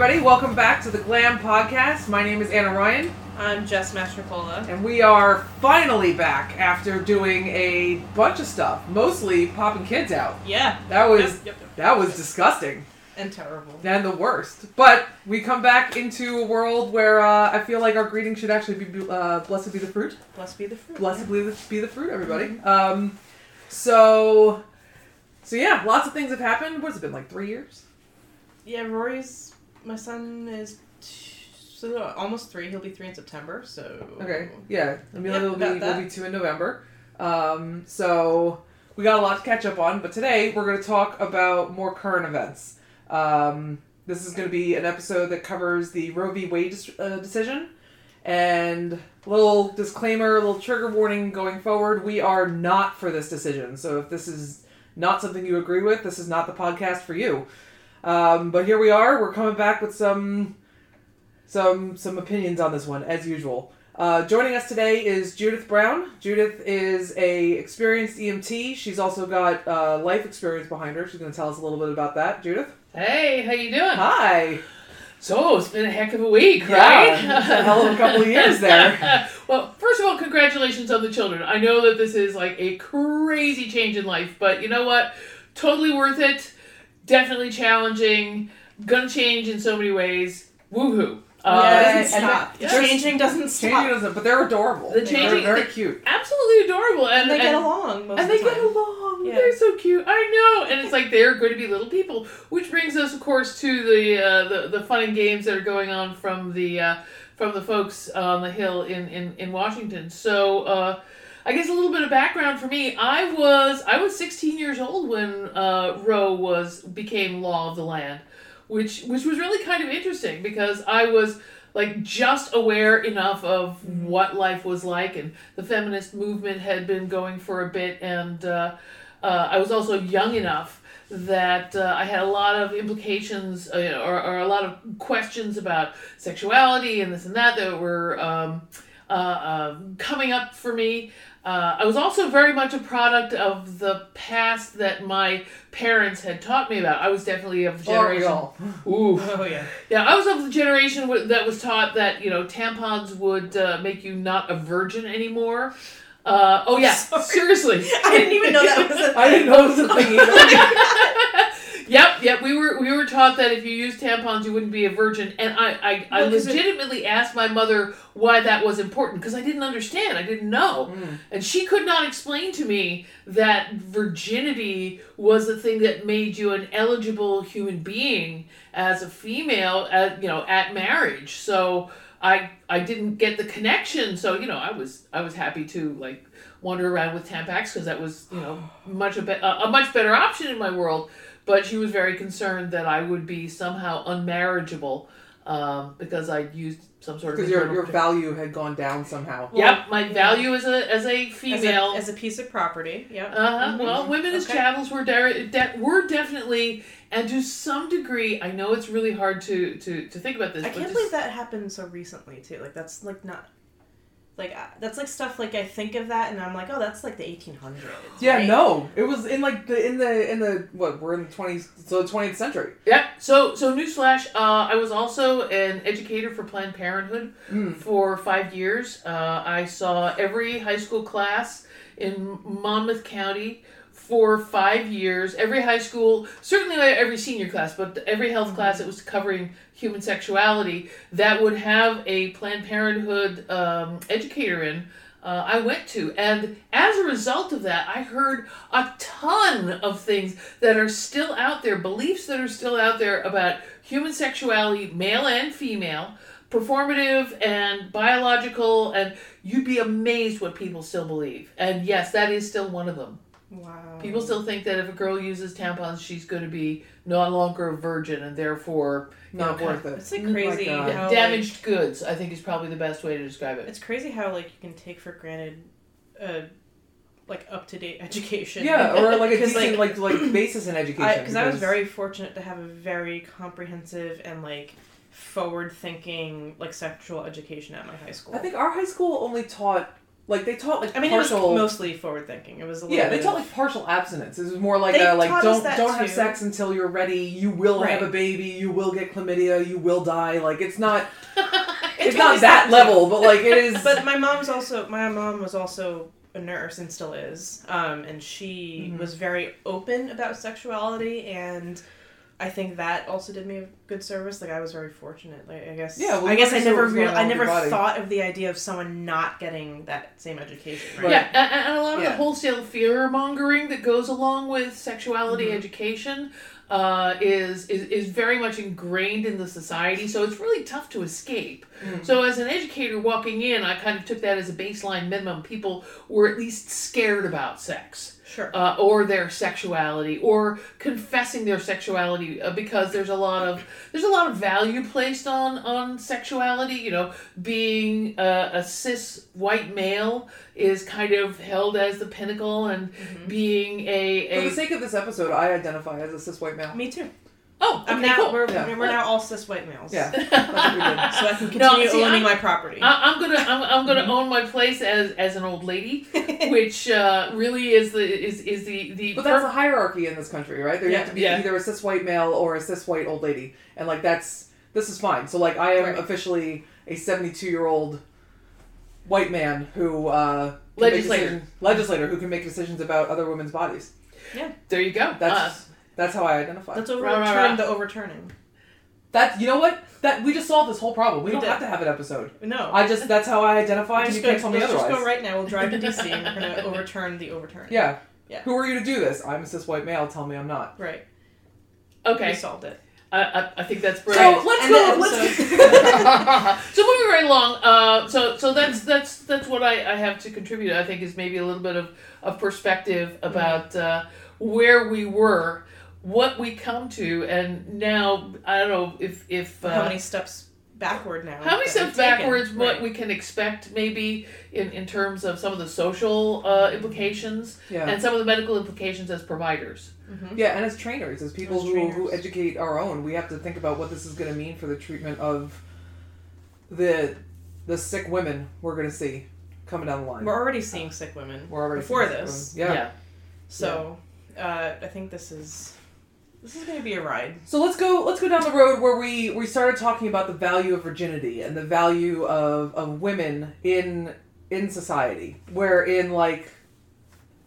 everybody. Welcome back to the Glam Podcast. My name is Anna Ryan. I'm Jess Mastrocola. And we are finally back after doing a bunch of stuff, mostly popping kids out. Yeah. That was disgusting. And terrible. And the worst. But we come back into a world where I feel like our greeting should actually be blessed be the fruit. Blessed be the fruit. Blessed be the fruit, everybody. Mm-hmm. So yeah, lots of things have happened. What's it been, like 3 years? Yeah, Rory's, my son is almost 3. He'll be 3 in September, so... Okay, yeah. Amelia will be 2 in November. So we got a lot to catch up on, but today we're going to talk about more current events. This is going to be an episode that covers the Roe v. Wade decision. And little disclaimer, little trigger warning going forward, we are not for this decision. So if this is not something you agree with, this is not the podcast for you. But here we are. We're coming back with some opinions on this one, as usual. Joining us today is Judith Brown. Judith is a experienced EMT. She's also got life experience behind her. She's going to tell us a little bit about that. Judith? Hey, how you doing? Hi. So, it's been a heck of a week, right? Yeah, it's a hell of a couple of years there. Well, first of all, congratulations on the children. I know that this is like a crazy change in life, but you know what? Totally worth it. Definitely challenging, gonna change in so many ways. Woohoo! Changing doesn't stop. Changing doesn't, but they're adorable. They're very cute, absolutely adorable, and they get along. Most of the time. Yeah. They're so cute. I know, and it's like they're going to be little people, which brings us, of course, to the fun and games that are going on from the folks on the Hill in Washington. So. I guess a little bit of background for me. I was 16 years old when Roe became law of the land, which was really kind of interesting because I was like just aware enough of what life was like, and the feminist movement had been going for a bit, and I was also young enough that I had a lot of implications or a lot of questions about sexuality and this and that were coming up for me. I was also very much a product of the past that my parents had taught me about. I was definitely of the generation. Ooh. Oh, yeah. Yeah, I was of the generation that was taught that, tampons would make you not a virgin anymore. Seriously. I didn't even know that was a thing. I didn't know it was a thing either. Yep. We were taught that if you used tampons, you wouldn't be a virgin. And I legitimately asked my mother why that was important because I didn't understand. I didn't know. Mm. And she could not explain to me that virginity was the thing that made you an eligible human being as a female, at marriage. So I didn't get the connection. So, I was happy to, like, wander around with Tampax because that was, a much better option in my world. But she was very concerned that I would be somehow unmarriageable because I'd used some sort of... Because your value had gone down somehow. Yep, my value as a female... As a piece of property, yep. Uh-huh. Mm-hmm. Well, women as chattels were definitely... And to some degree, I know it's really hard to think about this. I can't believe that happened so recently, too. Like, that's, like, not... Like, that's, like, stuff, like, I think of that, and I'm like, oh, that's, like, the 1800s. Yeah, right? No. It was in, like, we're in the 20th century. Yep. So newsflash, I was also an educator for Planned Parenthood for 5 years. I saw every high school class in Monmouth County for 5 years. Every high school, certainly every senior class, but every health class that was covering human sexuality that would have a Planned Parenthood educator in, I went to. And as a result of that, I heard a ton of things that are still out there, beliefs that are still out there about human sexuality, male and female, performative and biological, and you'd be amazed what people still believe. And yes, that is still one of them. Wow. People still think that if a girl uses tampons, she's going to be no longer a virgin and therefore not worth it. It's like crazy. Like how damaged goods, I think, is probably the best way to describe it. It's crazy how like you can take for granted, up to date education. Yeah, or like a decent like basis in education. Because I was very fortunate to have a very comprehensive and like forward thinking like sexual education at my high school. I think our high school only taught Like, they taught, like, partial... It was mostly forward-thinking. It was a little bit... Yeah, they taught, like, partial abstinence. It was more like a, like, don't have sex until you're ready. You will have a baby. You will get chlamydia. You will die. Like, it's not... it's not that level, but, like, it is... But my mom was also a nurse and still is. And she was very open about sexuality, and... I think that also did me a good service. Like, I was very fortunate. Like, I guess. Yeah. Well, I guess I never thought of the idea of someone not getting that same education. Right? Yeah, and a lot of the wholesale fear mongering that goes along with sexuality education is very much ingrained in the society. So it's really tough to escape. Mm-hmm. So as an educator walking in, I kind of took that as a baseline minimum. People were at least scared about sex. Sure. Or their sexuality, or confessing their sexuality, because there's a lot of value placed on sexuality. You know, being a cis white male is kind of held as the pinnacle, and being a for the sake of this episode, I identify as a cis white male. Me too. Oh, okay, cool. We're now all cis white males. Yeah, that's what we did. So I can continue owning my property. I'm gonna own my place as an old lady, which really is the. But that's a hierarchy in this country, right? There you have to be either a cis white male or a cis white old lady, and like this is fine. So like I am officially a 72-year-old white man who legislator who can make decisions about other women's bodies. Yeah, there you go. That's how I identify. That's the overturning. That, you know what? That we just solved this whole problem. We don't have to have an episode. No. That's how I identify, and you can't tell me otherwise. Let's just go right now. We'll drive to DC and we're going to overturn the overturning. Yeah. Yeah. Who are you to do this? I'm a cis white male. Tell me I'm not. Right. Okay. We solved it. I think that's brilliant. So let's go. So moving right along. So that's what I have to contribute. I think is maybe a little bit of perspective about where we were. What we come to, and now I don't know if how many steps backward now. How many steps backwards? Right. What we can expect, maybe in terms of some of the social implications and some of the medical implications as providers. Mm-hmm. Yeah, and as trainers, as people who educate our own, we have to think about what this is going to mean for the treatment of the sick women we're going to see coming down the line. We're already seeing sick women. Before this. Yeah. So I think this is going to be a ride. So let's go down the road where we started talking about the value of virginity and the value of women in society. Where in like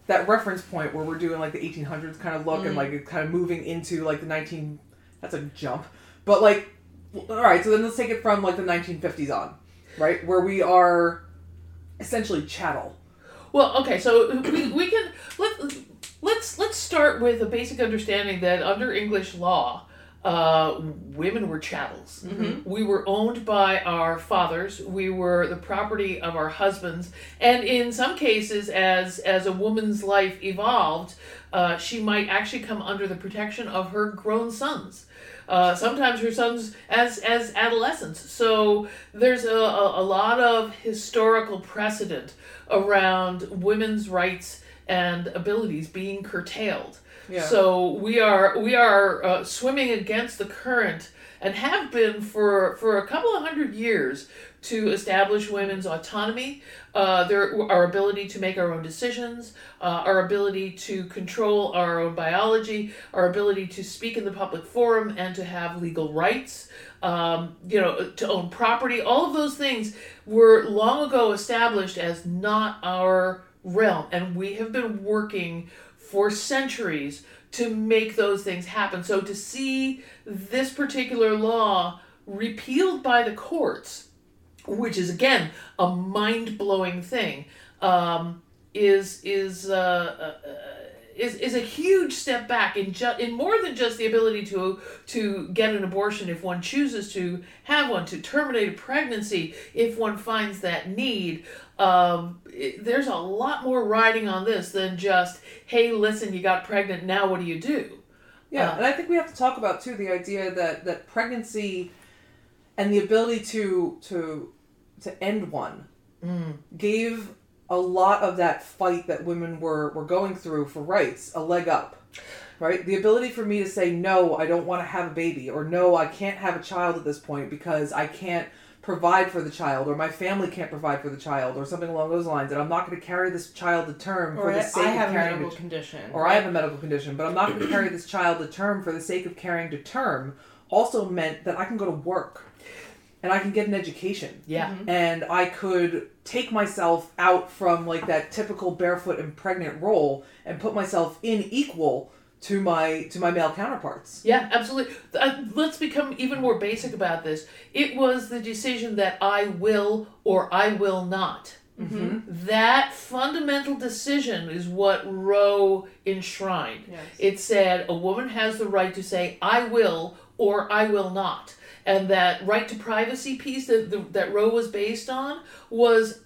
that reference point where we're doing like the 1800s kind of look and like kind of moving into like the 19... That's a jump. But like, all right, so then let's take it from like the 1950s on, right? Where we are essentially chattel. Well, okay, so we can... Let's start with a basic understanding that under English law, women were chattels. Mm-hmm. We were owned by our fathers. We were the property of our husbands. And in some cases, as a woman's life evolved, she might actually come under the protection of her grown sons. Sometimes her sons as adolescents. So there's a lot of historical precedent around women's rights and abilities being curtailed. Yeah. So we are swimming against the current and have been for a couple of hundred years to establish women's autonomy, our ability to make our own decisions, our ability to control our own biology, our ability to speak in the public forum and to have legal rights, to own property. All of those things were long ago established as not our realm, and we have been working for centuries to make those things happen. So to see this particular law repealed by the courts, which is again a mind-blowing thing, is a huge step back in more than just the ability to get an abortion if one chooses to have one, to terminate a pregnancy if one finds that need. There's a lot more riding on this than just, hey, listen, you got pregnant, now what do you do? Yeah, and I think we have to talk about, too, the idea that pregnancy and the ability to end one gave a lot of that fight that women were going through for rights a leg up, right? The ability for me to say, no, I don't want to have a baby, or no, I can't have a child at this point because I can't provide for the child, or my family can't provide for the child, or something along those lines, and I'm not going to carry this child to term for the sake of carrying... Or I have a medical condition. Or I have a medical condition, but I'm not going to carry this child to term for the sake of carrying to term also meant that I can go to work. And I can get an education. Yeah. Mm-hmm. And I could take myself out from like that typical barefoot and pregnant role and put myself in equal to my male counterparts. Yeah, absolutely. Let's become even more basic about this. It was the decision that I will or I will not. Mm-hmm. That fundamental decision is what Roe enshrined. Yes. It said a woman has the right to say I will or I will not. And that right to privacy piece that Roe was based on was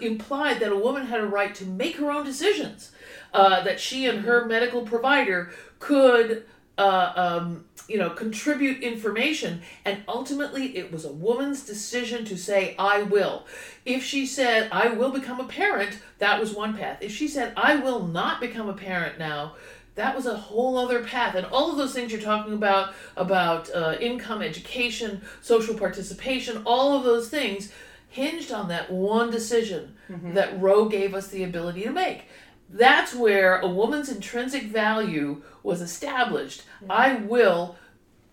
implied that a woman had a right to make her own decisions, that she and her medical provider could contribute information, and ultimately it was a woman's decision to say I will. If she said I will become a parent, that was one path. If she said I will not become a parent now, that was a whole other path. And all of those things you're talking about income, education, social participation, all of those things hinged on that one decision mm-hmm. that Roe gave us the ability to make. That's where a woman's intrinsic value was established. Mm-hmm. I will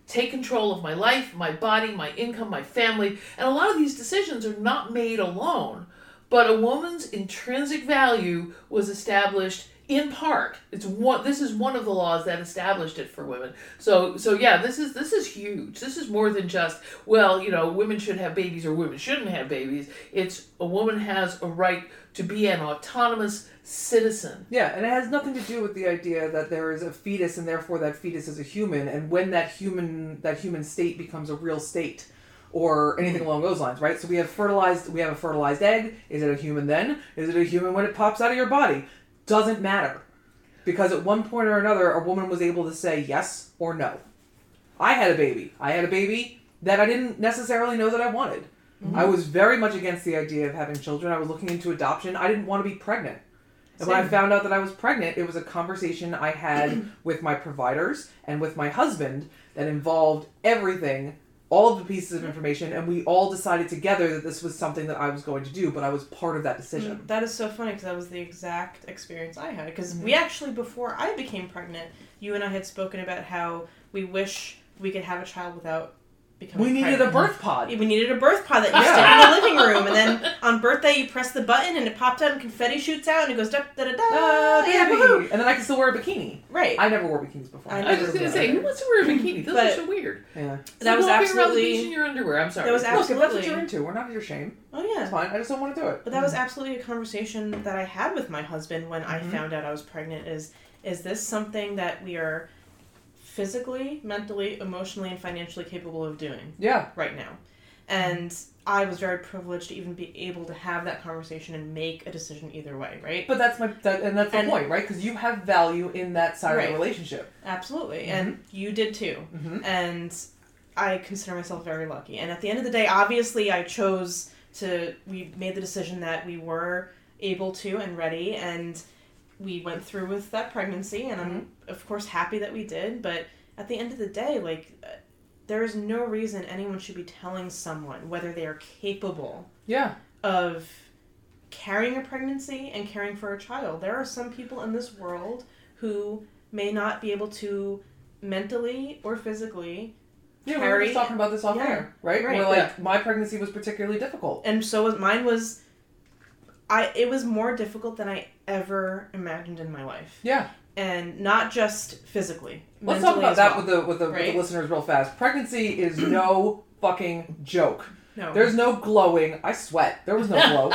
take control of my life, my body, my income, my family. And a lot of these decisions are not made alone, but a woman's intrinsic value was established in part. This is one of the laws that established it for women. So yeah, this is huge. This is more than just, well, you know, women should have babies or women shouldn't have babies. It's a woman has a right to be an autonomous citizen. Yeah, and it has nothing to do with the idea that there is a fetus and therefore that fetus is a human, and when that human state becomes a real state or anything along those lines, right? So we have a fertilized egg. Is it a human then? Is it a human when it pops out of your body? Doesn't matter, because at one point or another, a woman was able to say yes or no. I had a baby that I didn't necessarily know that I wanted. Mm-hmm. I was very much against the idea of having children. I was looking into adoption. I didn't want to be pregnant. And Same. When I found out that I was pregnant, it was a conversation I had with my providers and with my husband that involved everything, all of the pieces of information, and we all decided together that this was something that I was going to do, but I was part of that decision. That is so funny, because that was the exact experience I had, because we actually, before I became pregnant, you and I had spoken about how we wish we could have a child without becoming pregnant. We needed a birth pod that you stood in the living room, and then on birthday you press the button, and it popped out, and confetti shoots out, and it goes da-da-da-da, yeah, woohoo! And then I can still wear a bikini. Right. I never wore bikinis before. I was just going to say, who wants to wear a bikini? Those are so weird. Yeah. That was absolutely... around the beach in your underwear. I'm sorry. That was absolutely... Look, that's what you're into. We're not your shame. Oh, yeah. It's fine. I just don't want to do it. But that was absolutely a conversation that I had with my husband when I found out I was pregnant. Is this something that we are physically, mentally, emotionally, and financially capable of doing? Yeah. Right now. And I was very privileged to even be able to have that conversation and make a decision either way, right? But that's the point, right? Because you have value in that side of the relationship. Absolutely. Mm-hmm. And you did too. Mm-hmm. And I consider myself very lucky. And at the end of the day, obviously we made the decision that we were able to and ready, and we went through with that pregnancy, and I'm of course happy that we did, but at the end of the day, like, there is no reason anyone should be telling someone whether they are capable of carrying a pregnancy and caring for a child. There are some people in this world who may not be able to mentally or physically carry... we were just talking about this off air, right? Where, like, my pregnancy was particularly difficult. And so it was more difficult than I ever imagined in my life. Yeah. And not just physically. Let's talk about that with the listeners real fast. Pregnancy is no fucking joke. No. There's no glowing. I sweat. There was no glow.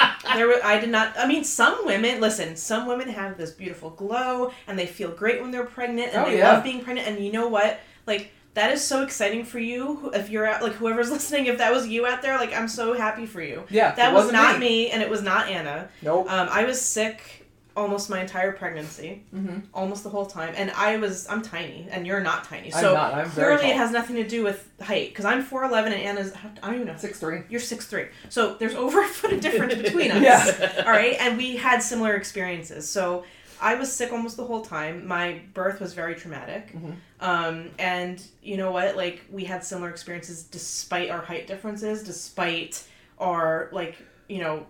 Some women, listen, some women have this beautiful glow and they feel great when they're pregnant and they love being pregnant. And you know what? Like, that is so exciting for you. If you're out, like, whoever's listening, if that was you out there, like, I'm so happy for you. Yeah. That was not me and it was not Anna. Nope. I was sick almost my entire pregnancy, almost the whole time, and I'm tiny, and you're not tiny, so I'm not. I'm clearly it has nothing to do with height, because I'm 4'11", and Anna's, I don't even know, 6'3". You're 6'3", so there's over a foot of difference between us, all right, and we had similar experiences, so I was sick almost the whole time. My birth was very traumatic, and you know what, like, we had similar experiences despite our height differences, despite our, like, you know,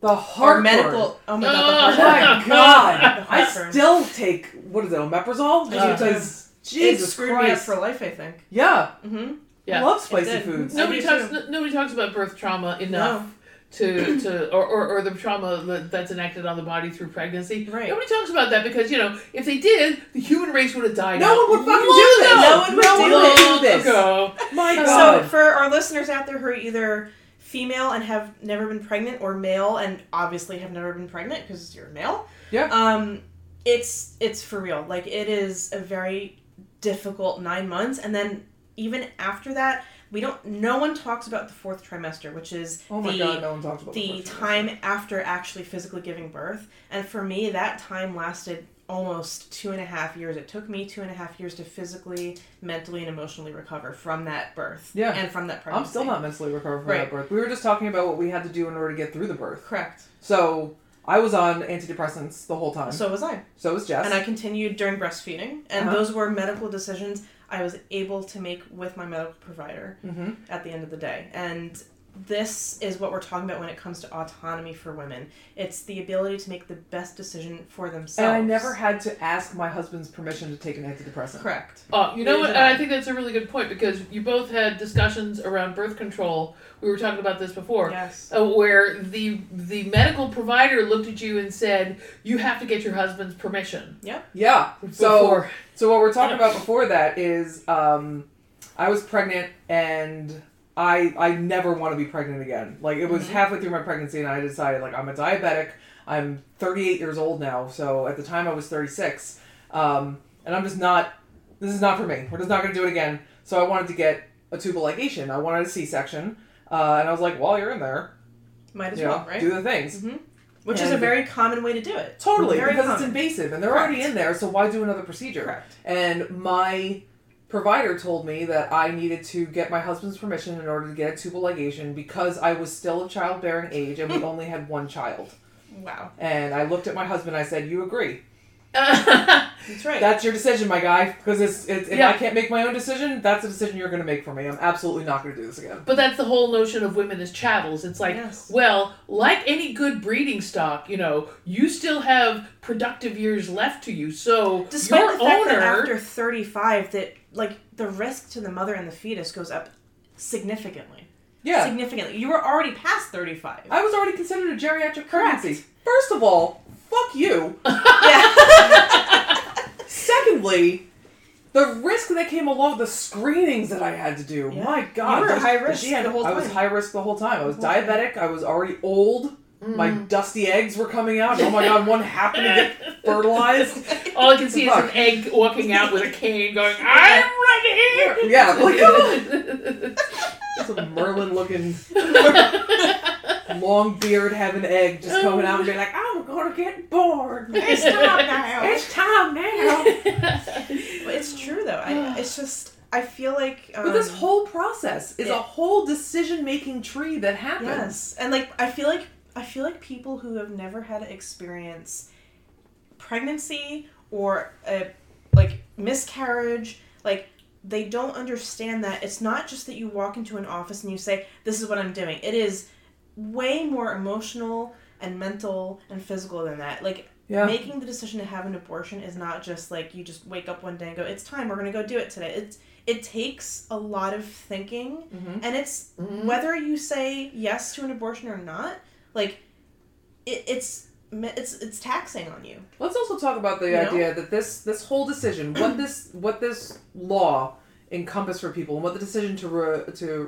the heartburn. Medical. Oh my god. The heartburn. God. I still take, what is it, omeprazole? Because Jesus Christ. It screwed me up for life, I think. Yeah. Mm-hmm. Yeah. I love spicy foods. Nobody talks about birth trauma enough. No. Or the trauma that's enacted on the body through pregnancy. Right. Nobody talks about that because, you know, if they did, the human race would have died. No one would fucking do this. Ago. My God. So for our listeners out there who are either female and have never been pregnant, or male and obviously have never been pregnant because you're male. Yeah. It's for real. Like, it is a very difficult 9 months, and then even after that, no one talks about the fourth trimester, which is the time after actually physically giving birth. And for me, that time lasted almost 2.5 years. It took me 2.5 years to physically, mentally, and emotionally recover from that birth. Yeah. And from that pregnancy. I'm still not mentally recovered from that birth. We were just talking about what we had to do in order to get through the birth. Correct. So I was on antidepressants the whole time. So was I. So was Jess. And I continued during breastfeeding. And those were medical decisions I was able to make with my medical provider at the end of the day. And this is what we're talking about when it comes to autonomy for women. It's the ability to make the best decision for themselves. And I never had to ask my husband's permission to take an antidepressant. Correct. You know what? And I think that's a really good point, because you both had discussions around birth control. We were talking about this before. Yes. Where the medical provider looked at you and said, you have to get your husband's permission. Yep. Yeah. So what we're talking about before that is I was pregnant, and I never want to be pregnant again. Like, it was halfway through my pregnancy, and I decided, like, I'm a diabetic. I'm 38 years old now. So at the time I was 36. And I'm just not, this is not for me. We're just not going to do it again. So I wanted to get a tubal ligation. I wanted a C-section. And I was like, well, you're in there. Might as well, right? Do the things. Mm-hmm. Which is a very common way to do it. Totally. It's invasive, and they're already in there. So why do another procedure? Correct. And my provider told me that I needed to get my husband's permission in order to get a tubal ligation because I was still of childbearing age and we only had one child. Wow. And I looked at my husband and I said, you agree. That's right. That's your decision, my guy. Because if I can't make my own decision, that's a decision you're going to make for me. I'm absolutely not going to do this again. But that's the whole notion of women as chattels. It's like, well, like any good breeding stock, you know, you still have productive years left to you. So despite your the fact owner, that after 35, that like the risk to the mother and the fetus goes up significantly. Yeah, significantly. You were already past 35. I was already considered a geriatric pregnancy. First of all, fuck you. Yeah. Secondly, the risk that came along with the screenings that I had to do. Yeah. My God. You were high risk the whole time. I was high risk the whole time. I was diabetic. I was already old. Mm. My dusty eggs were coming out. Oh my God, one happened to get fertilized. All I can see is an egg walking out with a cane going, I'm ready! Yeah, like, some Merlin looking long beard having egg just coming out and being like, I'm gonna get born. It's time now. It's true though. It's just, I feel like but this whole process is a whole decision making tree that happens. Yes. And like I feel like people who have never had to experience pregnancy or a miscarriage, like, they don't understand that it's not just that you walk into an office and you say, this is what I'm doing. It is way more emotional and mental and physical than that. Like, making the decision to have an abortion is not just like you just wake up one day and go, it's time, we're going to go do it today. It takes a lot of thinking, and it's whether you say yes to an abortion or not, like, it's taxing on you. Let's also talk about the idea that this whole decision, what this law encompassed for people, and what the decision to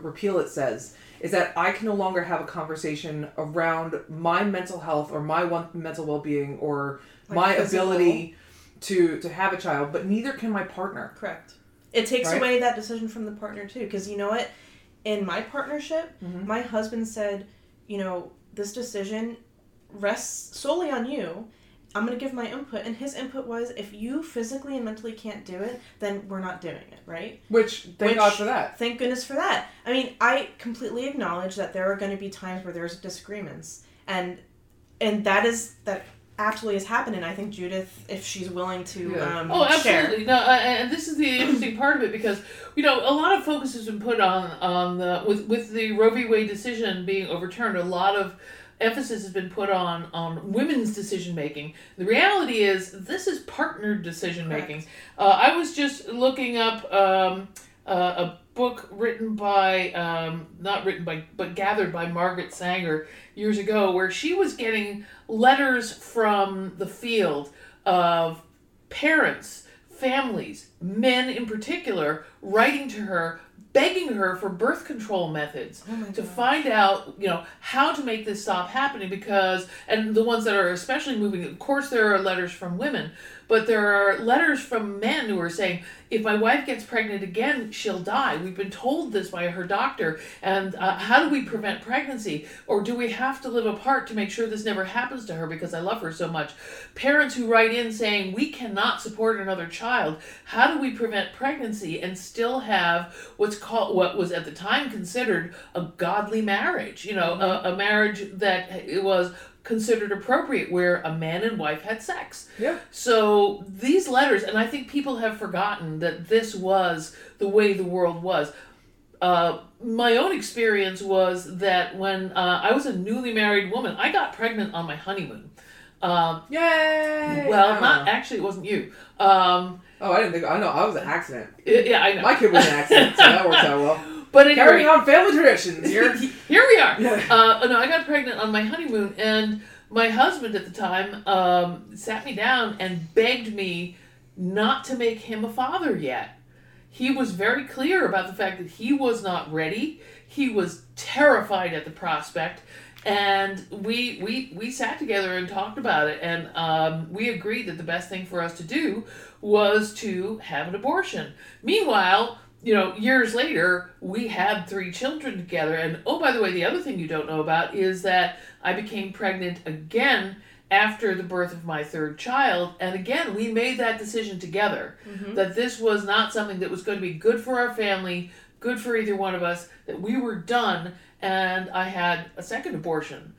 repeal it says, is that I can no longer have a conversation around my mental health or my mental well-being or my ability to have a child, but neither can my partner. Correct. It takes away that decision from the partner too, because you know what? In my partnership, my husband said, you know, this decision rests solely on you. I'm going to give my input. And his input was, if you physically and mentally can't do it, then we're not doing it, right? Which, thank God for that. Thank goodness for that. I mean, I completely acknowledge that there are going to be times where there's disagreements. And that actually has happened, and I think Judith, if she's willing to share. No, and this is the interesting part of it, because a lot of focus has been put on the Roe v. Wade decision being overturned. A lot of emphasis has been put on women's decision making. The reality is this is partnered decision making. I was just looking up a book gathered by Margaret Sanger years ago, where she was getting letters from the field of parents, families, men in particular, writing to her, begging her for birth control methods to find out, how to make this stop happening, and the ones that are especially moving, of course there are letters from women, but there are letters from men who are saying, if my wife gets pregnant again, she'll die. We've been told this by her doctor. And how do we prevent pregnancy? Or do we have to live apart to make sure this never happens to her because I love her so much? Parents who write in saying, we cannot support another child. How do we prevent pregnancy and still have what was at the time considered a godly marriage? A marriage that it was considered appropriate, where a man and wife had sex. Yeah. So these letters, and I think people have forgotten that this was the way the world was. My own experience was that when I was a newly married woman, I got pregnant on my honeymoon. Yay! Well, it wasn't you. I was an accident. Yeah, I know. My kid was an accident, so that worked out well. But anyway, carrying on family traditions here we are. Yeah. I got pregnant on my honeymoon, and my husband at the time sat me down and begged me not to make him a father yet. He was very clear about the fact that he was not ready. He was terrified at the prospect, and we sat together and talked about it, and we agreed that the best thing for us to do was to have an abortion. Meanwhile, years later, we had 3 children together. And, oh, by the way, the other thing you don't know about is that I became pregnant again after the birth of my 3rd child. And again, we made that decision together, that this was not something that was going to be good for our family, good for either one of us, that we were done. And I had a 2nd abortion,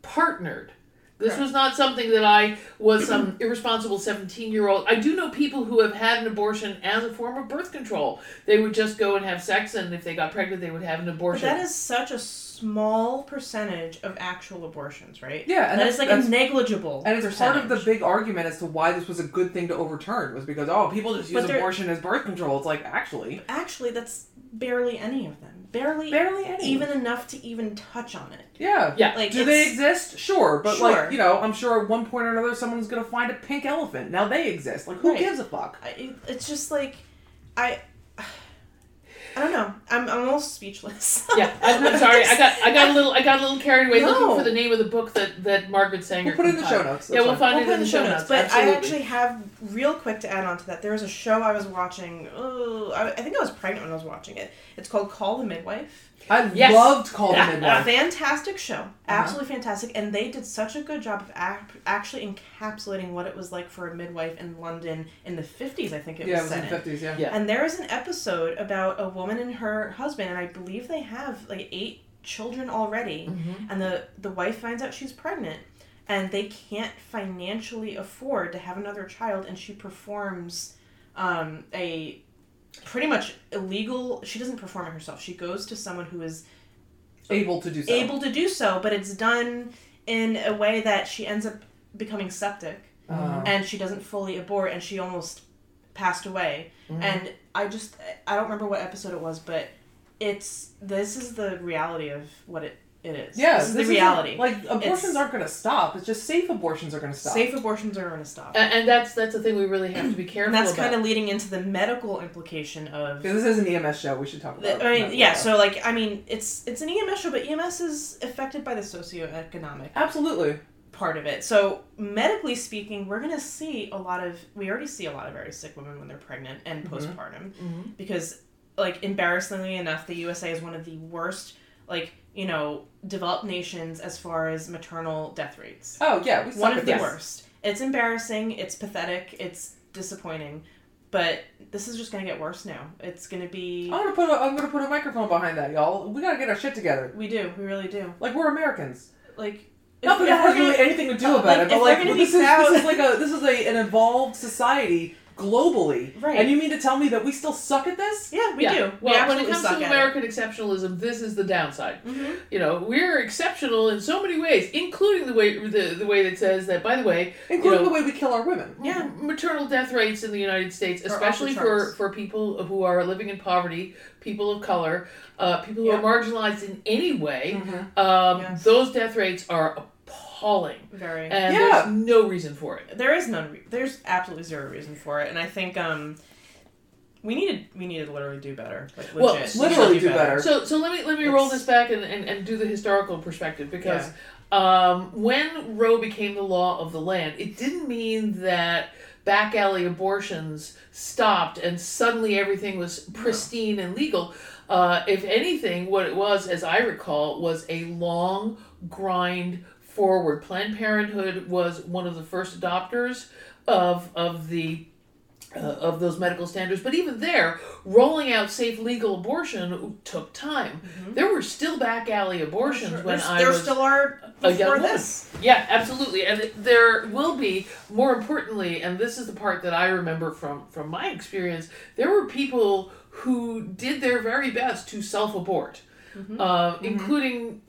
partnered. This was not something that I was some irresponsible 17-year-old. I do know people who have had an abortion as a form of birth control. They would just go and have sex, and if they got pregnant, they would have an abortion. But that is such a small percentage of actual abortions, right? Yeah. And that is a negligible percentage. And it's part of the big argument as to why this was a good thing to overturn, was because, people just use abortion as birth control. It's like, Actually, that's barely any of them. Barely any. Even enough to even touch on it. Yeah. Yeah. Do they exist? Sure. But, I'm sure at one point or another someone's going to find a pink elephant. Now they exist. Who gives a fuck? It's just I don't know. I'm almost speechless. Yeah, I'm sorry. I got a little carried away looking for the name of the book that Margaret Sanger. We'll put it in the show notes. Yeah, we'll find it in the show notes. But absolutely. I actually have, real quick to add on to that, there was a show I was watching. I think I was pregnant when I was watching it. It's called Call the Midwife. I loved Call the Midwife. Fantastic show. Absolutely fantastic. And they did such a good job of actually encapsulating what it was like for a midwife in London in the 50s, I think it was. Yeah, it was in the 50s, yeah. And there is an episode about a woman and her husband, and I believe they have 8 children already, and the wife finds out she's pregnant, and they can't financially afford to have another child, and she performs a... pretty much illegal. She doesn't perform it herself. She goes to someone who is able to do so, but it's done in a way that she ends up becoming septic, and she doesn't fully abort, and she almost passed away. And I don't remember what episode it was, but this is the reality of what it is. Yeah, this is the reality. Abortions aren't going to stop. It's just safe abortions are going to stop. And that's the thing we really have to be careful about. And that's kind of leading into the medical implication of... This is an EMS show. We should talk about it. It's an EMS show, but EMS is affected by the socioeconomic... Absolutely. ...part of it. So, medically speaking, we're going to see a lot of... We already see a lot of very sick women when they're pregnant and postpartum. Because, embarrassingly enough, the USA is one of the worst, developed nations as far as maternal death rates. Oh, yeah. We One of the worst. It's embarrassing. It's pathetic. It's disappointing. But this is just going to get worse now. It's going to be... I'm going to put a microphone behind that, y'all. We got to get our shit together. We do. We really do. We're Americans. No, but if we're going to have anything to do about it, but like this is an evolved society globally, right? And you mean to tell me that we still suck at this? Yeah, we do. Well, when it comes to American exceptionalism, this is the downside. Mm-hmm. You know, we're exceptional in so many ways, including the way that says that. By the way, including the way we kill our women. Yeah, mm-hmm. Maternal death rates in the United States, especially for people who are living in poverty, people of color, people who are marginalized in any way. Mm-hmm. Those death rates are appalling. Very. And there's no reason for it. There is none. There's absolutely zero reason for it. And I think we need to literally do better. Like, legit. Well, literally do better. So let me roll this back and do the historical perspective, because when Roe became the law of the land, it didn't mean that back alley abortions stopped and suddenly everything was pristine and legal. If anything, what it was, as I recall, was a long grind forward. Planned Parenthood was one of the first adopters of those medical standards, but even there, rolling out safe legal abortion took time. Mm-hmm. There were still back alley abortions when I was still a young woman. Yeah, absolutely, and there will be. More importantly, and this is the part that I remember from my experience, there were people who did their very best to self-abort, mm-hmm. Including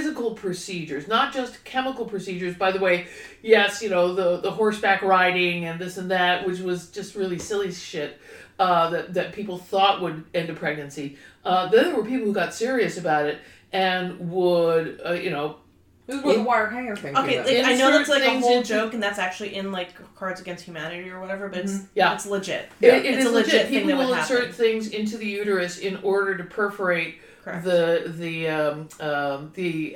physical procedures, not just chemical procedures. By the way, yes, you know, the horseback riding and this and that, which was just really silly shit that people thought would end a pregnancy. Then there were people who got serious about it and would, This is where the wire hanger thing. Okay, I know that's like a whole joke, and that's actually in like Cards Against Humanity or whatever, but it's legit. Yeah. It's a legit thing that would happen. People will insert things into the uterus in order to perforate the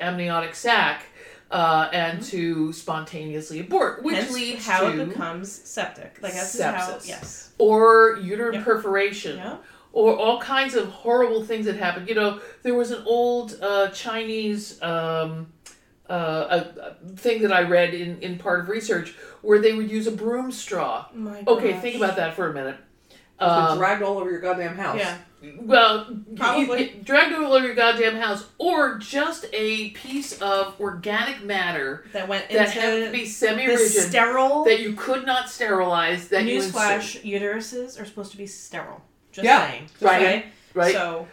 amniotic sac and to spontaneously abort, which leads how to it becomes septic, like sepsis, or uterine perforation, or all kinds of horrible things that happen. You know, there was an old Chinese thing that I read in part of research where they would use a broom straw. My gosh. Okay, think about that for a minute. It's been dragged all over your goddamn house. Yeah. Well, probably dragged all over your goddamn house, or just a piece of organic matter that went into that had to be semi-rigid, sterile, that you could not sterilize. That newsflash, uteruses are supposed to be sterile. Just saying, right? Okay? Right. So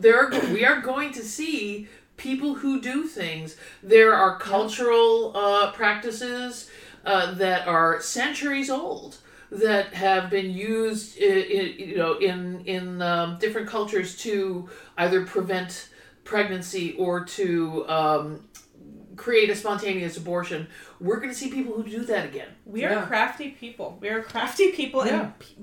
we are going to see people who do things. There are cultural practices that are centuries old, that have been used, in different cultures to either prevent pregnancy or to create a spontaneous abortion. We're going to see people who do that again. We are crafty people. And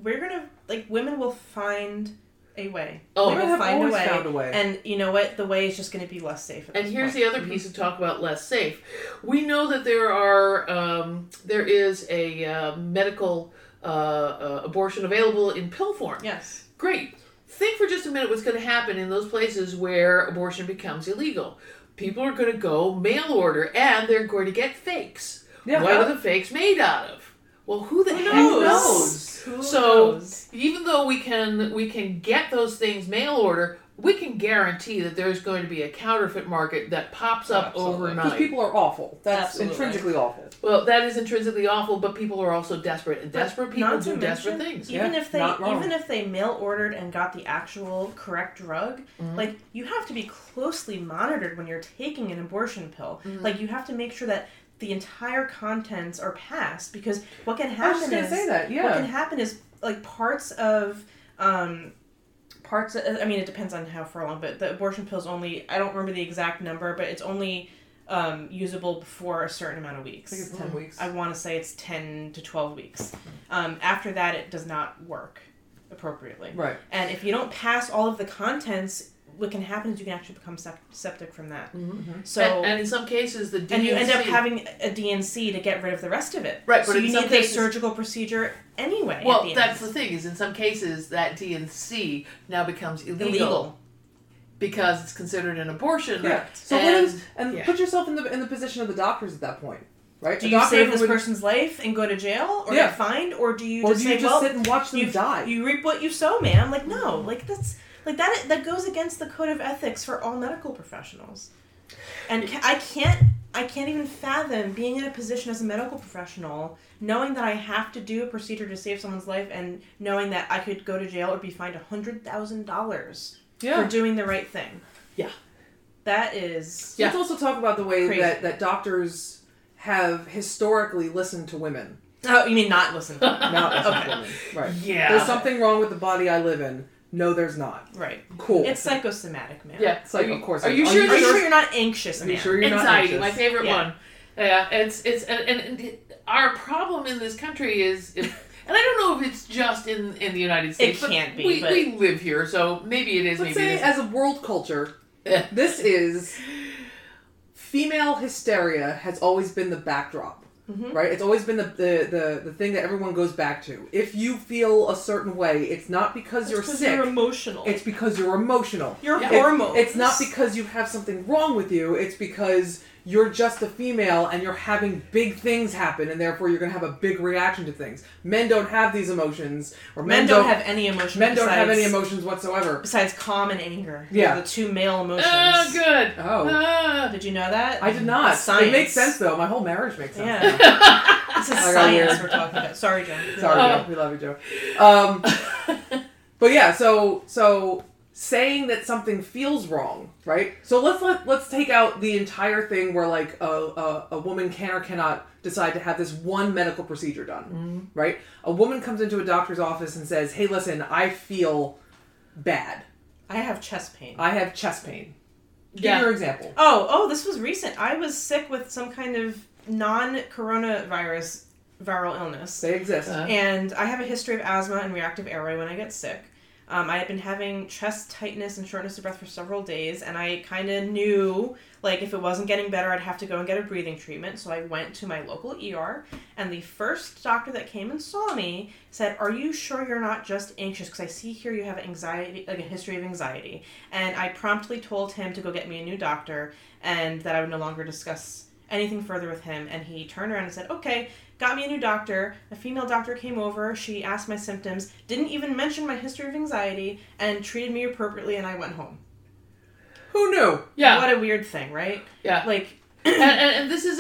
we're going to, women will find a way. Oh, women have always found a way. And you know what? The way is just going to be less safe. And here's the other piece to talk about less safe. We know that there is a medical abortion available in pill form. Yes. Great. Think for just a minute what's going to happen in those places where abortion becomes illegal. People are going to go mail order, and they're going to get fakes. Yeah. What are the fakes made out of? Well, who the heck knows? Even though we can get those things mail order, we can guarantee that there's going to be a counterfeit market that pops up overnight. Because people are awful. That's intrinsically awful. Well, that is intrinsically awful, but people are also desperate, and desperate people do desperate things. Even if they mail ordered and got the actual correct drug, mm-hmm. You have to be closely monitored when you're taking an abortion pill. Mm-hmm. You have to make sure that the entire contents are passed, because what can happen is parts of it depends on how far along, but the abortion pill's only, I don't remember the exact number, but it's only usable before a certain amount of weeks. I think it's 10 weeks. I want to say it's 10 to 12 weeks. After that, it does not work appropriately. Right. And if you don't pass all of the contents, what can happen is you can actually become septic from that. Mm-hmm. So and in some cases, the DNC... And you end up having a DNC to get rid of the rest of it. Right, so you need the surgical procedure anyway. Well, that's the thing, is in some cases, that DNC now becomes illegal. Because it's considered an abortion. Yeah. So put yourself in the position of the doctors at that point. Right? Do you save this person's life and go to jail or get fined? Or do you just sit and watch them die? You reap what you sow, man. No. That's... That goes against the code of ethics for all medical professionals. And I can't I can't even fathom being in a position as a medical professional, knowing that I have to do a procedure to save someone's life and knowing that I could go to jail or be fined $100,000 for doing the right thing. Yeah. That is Let's also talk about the way that doctors have historically listened to women. Oh, you mean not listen to women. Not listen to women. Right. Yeah. There's something wrong with the body I live in. No, there's not. Right. Cool. It's psychosomatic, man. Yeah. It's like, of course. Are you sure you're not anxious, man? Are you sure you're not anxious? Anxiety, my favorite one. Yeah. It's our problem in this country is, and I don't know if it's just in the United States. It can't be. We live here, so maybe it is. Let's maybe say it is. As a world culture, this is female hysteria has always been the backdrop. Mm-hmm. Right? It's always been the thing that everyone goes back to. If you feel a certain way, it's not because you're sick. You're emotional. It's because you're emotional. Your hormones. It's not because you have something wrong with you. It's because you're just a female and you're having big things happen and therefore you're going to have a big reaction to things. Men don't have these emotions. Or men don't have any emotions. Men don't have any emotions whatsoever. Besides calm and anger. Yeah. The two male emotions. Oh, good. Oh. Did you know that? I did not. Science. It makes sense, though. My whole marriage makes sense. Yeah. This is science we're talking about. Sorry, Joe. Sorry, Joe. We love you, Joe. But yeah, so saying that something feels wrong, right? So let's take out the entire thing where like a woman can or cannot decide to have this one medical procedure done, right? A woman comes into a doctor's office and says, "Hey, listen, I feel bad. I have chest pain. Give your example." Oh, this was recent. I was sick with some kind of non-coronavirus viral illness. They exist. And I have a history of asthma and reactive airway when I get sick. I had been having chest tightness and shortness of breath for several days, and I kind of knew, like, if it wasn't getting better, I'd have to go and get a breathing treatment. So I went to my local ER, and the first doctor that came and saw me said, "Are you sure you're not just anxious? Because I see here you have anxiety, like a history of anxiety." And I promptly told him to go get me a new doctor and that I would no longer discuss anything further with him. And he turned around and said, "Okay." Got me a new doctor. A female doctor came over. She asked my symptoms, didn't even mention my history of anxiety, and treated me appropriately, and I went home. Who knew? Yeah. What a weird thing, right? Yeah. Like, and this is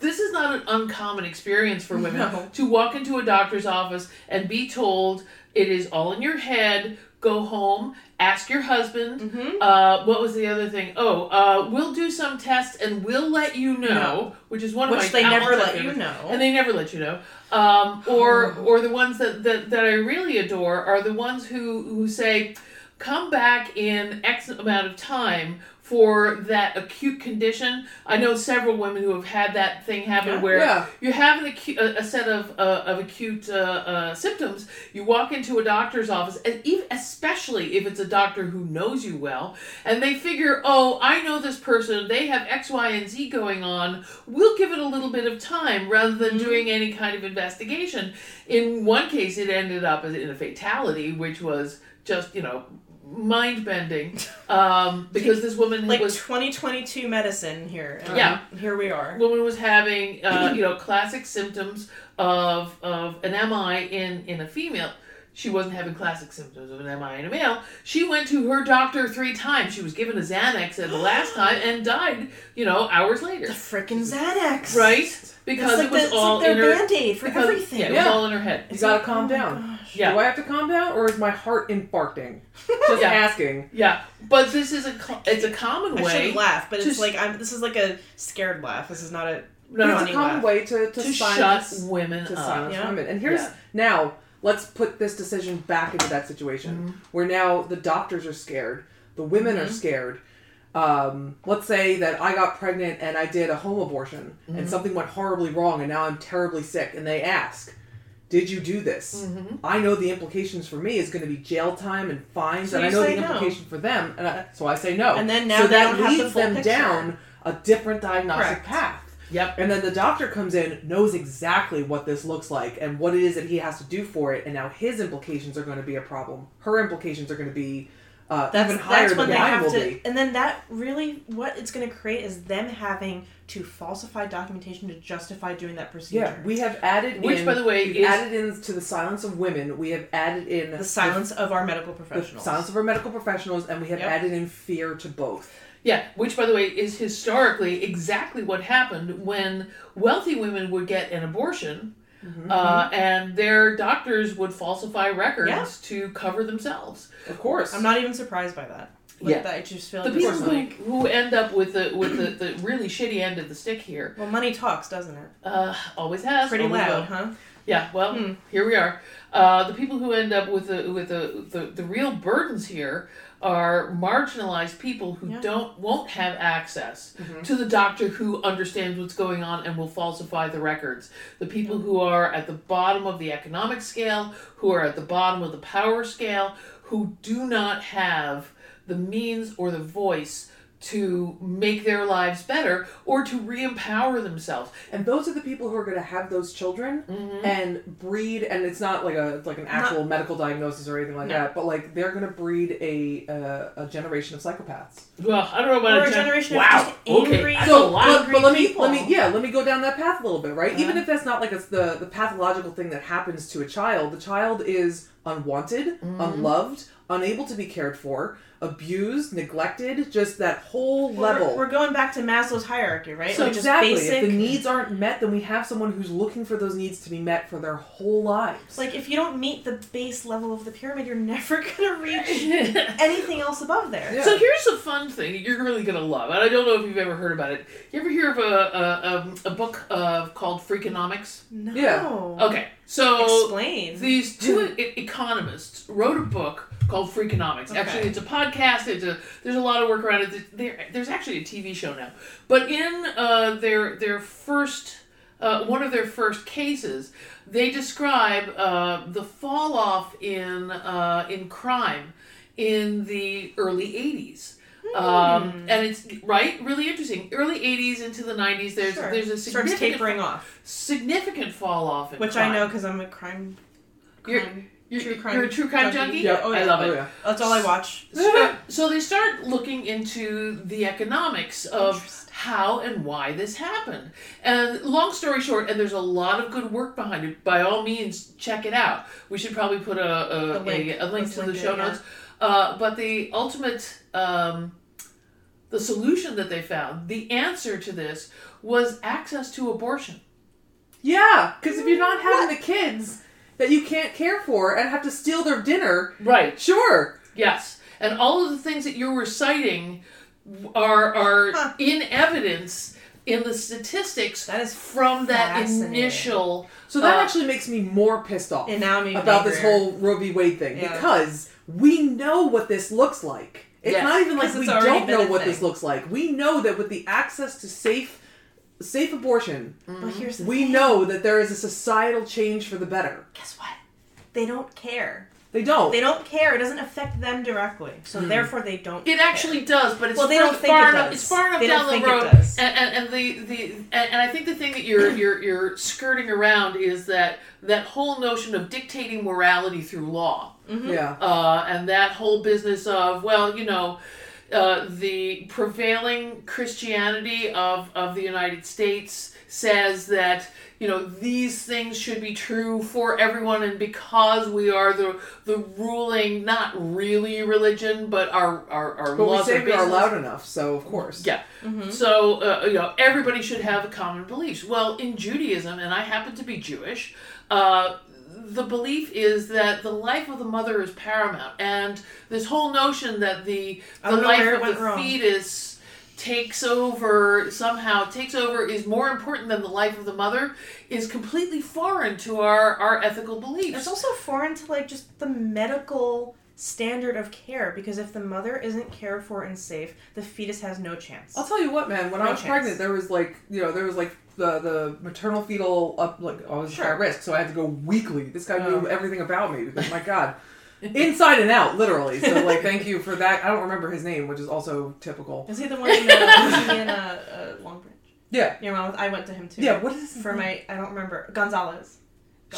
this is not an uncommon experience for women to walk into a doctor's office and be told it is all in your head. Go home, ask your husband, what was the other thing? Oh, we'll do some tests and we'll let you know, which is one of my... Which they never let you know. And they never let you know. Or the ones that I really adore are the ones who say, come back in X amount of time for that acute condition. I know several women who have had that thing happen where you have a set of acute symptoms. You walk into a doctor's office, and especially if it's a doctor who knows you well, and they figure, oh, I know this person. They have X, Y, and Z going on. We'll give it a little bit of time rather than doing any kind of investigation. In one case, it ended up in a fatality, which was just, mind-bending, because this woman was 2022 medicine here. Here we are. Woman was having, classic symptoms of an MI in a female. She wasn't having classic symptoms of an MI in a male. She went to her doctor 3 times. She was given a Xanax at the last time and died, hours later. The frickin' Xanax, right? Because it was all in her Band-Aid for everything. Yeah, it was all in her head. You gotta calm down. Gosh. Yeah. Do I have to calm down, or is my heart infarcting? Just asking. Yeah, but this is it's a common way. I should laugh, but this is like a scared laugh. This is not a funny laugh. It's a common way to silence women. To silence women. And here's now let's put this decision back into that situation where now the doctors are scared, the women are scared. Let's say that I got pregnant and I did a home abortion and something went horribly wrong and now I'm terribly sick, and they ask, "Did you do this?" I know the implications for me is going to be jail time and fines, so and I know the implication for them, and so I say no. And then now that leads them down a different diagnostic path. Yep. And then the doctor comes in, knows exactly what this looks like and what it is that he has to do for it, and now his implications are going to be a problem. Her implications are going to be even higher than the I will be. And then that really, what it's going to create is them having to falsify documentation to justify doing that procedure. Yeah, we have added which, in... Which, by the way, is... added in to the silence of women. We have added in... The silence of our medical professionals. The silence of our medical professionals, and we have added in fear to both. Yeah, which, by the way, is historically exactly what happened when wealthy women would get an abortion... Mm-hmm. And their doctors would falsify records to cover themselves. Of course. I'm not even surprised by that. Like that, I just feel like the people who end up with the really shitty end of the stick here. Well, money talks, doesn't it? Always has. Pretty loud, huh? Yeah, well, here we are. The people who end up with the real burdens here are marginalized people who won't have access to the doctor who understands what's going on and will falsify the records. The people who are at the bottom of the economic scale, who are at the bottom of the power scale, who do not have the means or the voice to make their lives better or to re-empower themselves. And those are the people who are going to have those children and breed, and it's not like an actual medical diagnosis or anything like that, but like they're going to breed a generation of psychopaths. Well, I don't know about a generation of just angry, people. Let me go down that path a little bit, right? Even if that's not like the pathological thing that happens to a child, the child is unwanted, unloved, unable to be cared for, abused, neglected, just that whole level. We're going back to Maslow's hierarchy, right? So like exactly. Just basic... If the needs aren't met, then we have someone who's looking for those needs to be met for their whole lives. Like, if you don't meet the base level of the pyramid, you're never going to reach anything else above there. Yeah. So here's a fun thing you're really going to love, and I don't know if you've ever heard about it. You ever hear of a book called Freakonomics? No. Yeah. Okay. So explain. These two economists wrote a book called Freakonomics. Okay. Actually, it's a podcast. There's a lot of work around it. There's actually a TV show now. But in their first one of their first cases, they describe the fall off in crime in the early 80s. And it's really interesting. Early 80s into the 90s, there's a significant significant fall off in crime. I know because I'm a true crime junkie. Yeah. Oh, yeah. I love it. Yeah. That's all I watch. So they start looking into the economics of how and why this happened. And long story short, and there's a lot of good work behind it. By all means, check it out. We should probably put a link to the show notes. But the ultimate, the solution that they found, the answer to this, was access to abortion. Yeah, because if you're not having the kids that you can't care for and have to steal their dinner... Right. Sure. Yes. And all of the things that you're reciting are in evidence... in the statistics that is from that initial... So that actually makes me more pissed off about this whole Roe v. Wade thing. Yeah. Because we know what this looks like. It's not even like we don't know what this looks like. We know that with the access to safe abortion, but here's the thing. Know that there is a societal change for the better. Guess what? They don't care. They don't care. It doesn't affect them directly. So therefore they don't care. It actually does, but it's far enough down the road. And I think the thing that you're skirting around is that whole notion of dictating morality through law. Mm-hmm. Yeah. And that whole business of, well, you know, the prevailing Christianity of the United States says that, you know, these things should be true for everyone, and because we are the ruling, not really religion, but our laws are based. But we say we are loud enough, so of course. Yeah. Mm-hmm. So, you know, everybody should have common beliefs. Well, in Judaism, and I happen to be Jewish, the belief is that the life of the mother is paramount, and this whole notion that the life of the fetus... takes over is more important than the life of the mother is completely foreign to our ethical beliefs. It's also foreign to like just the medical standard of care, because if the mother isn't cared for and safe, the fetus has no chance. I'll tell you what, man, when I was pregnant, there was like the maternal fetal I was at risk, so I had to go weekly. This guy knew everything about me because my God. Inside and out, literally. So, like, thank you for that. I don't remember his name, which is also typical. Is he the one in Long Branch? Yeah. Your mom. I went to him, too. Yeah, what is his name? I don't remember. Gonzalez.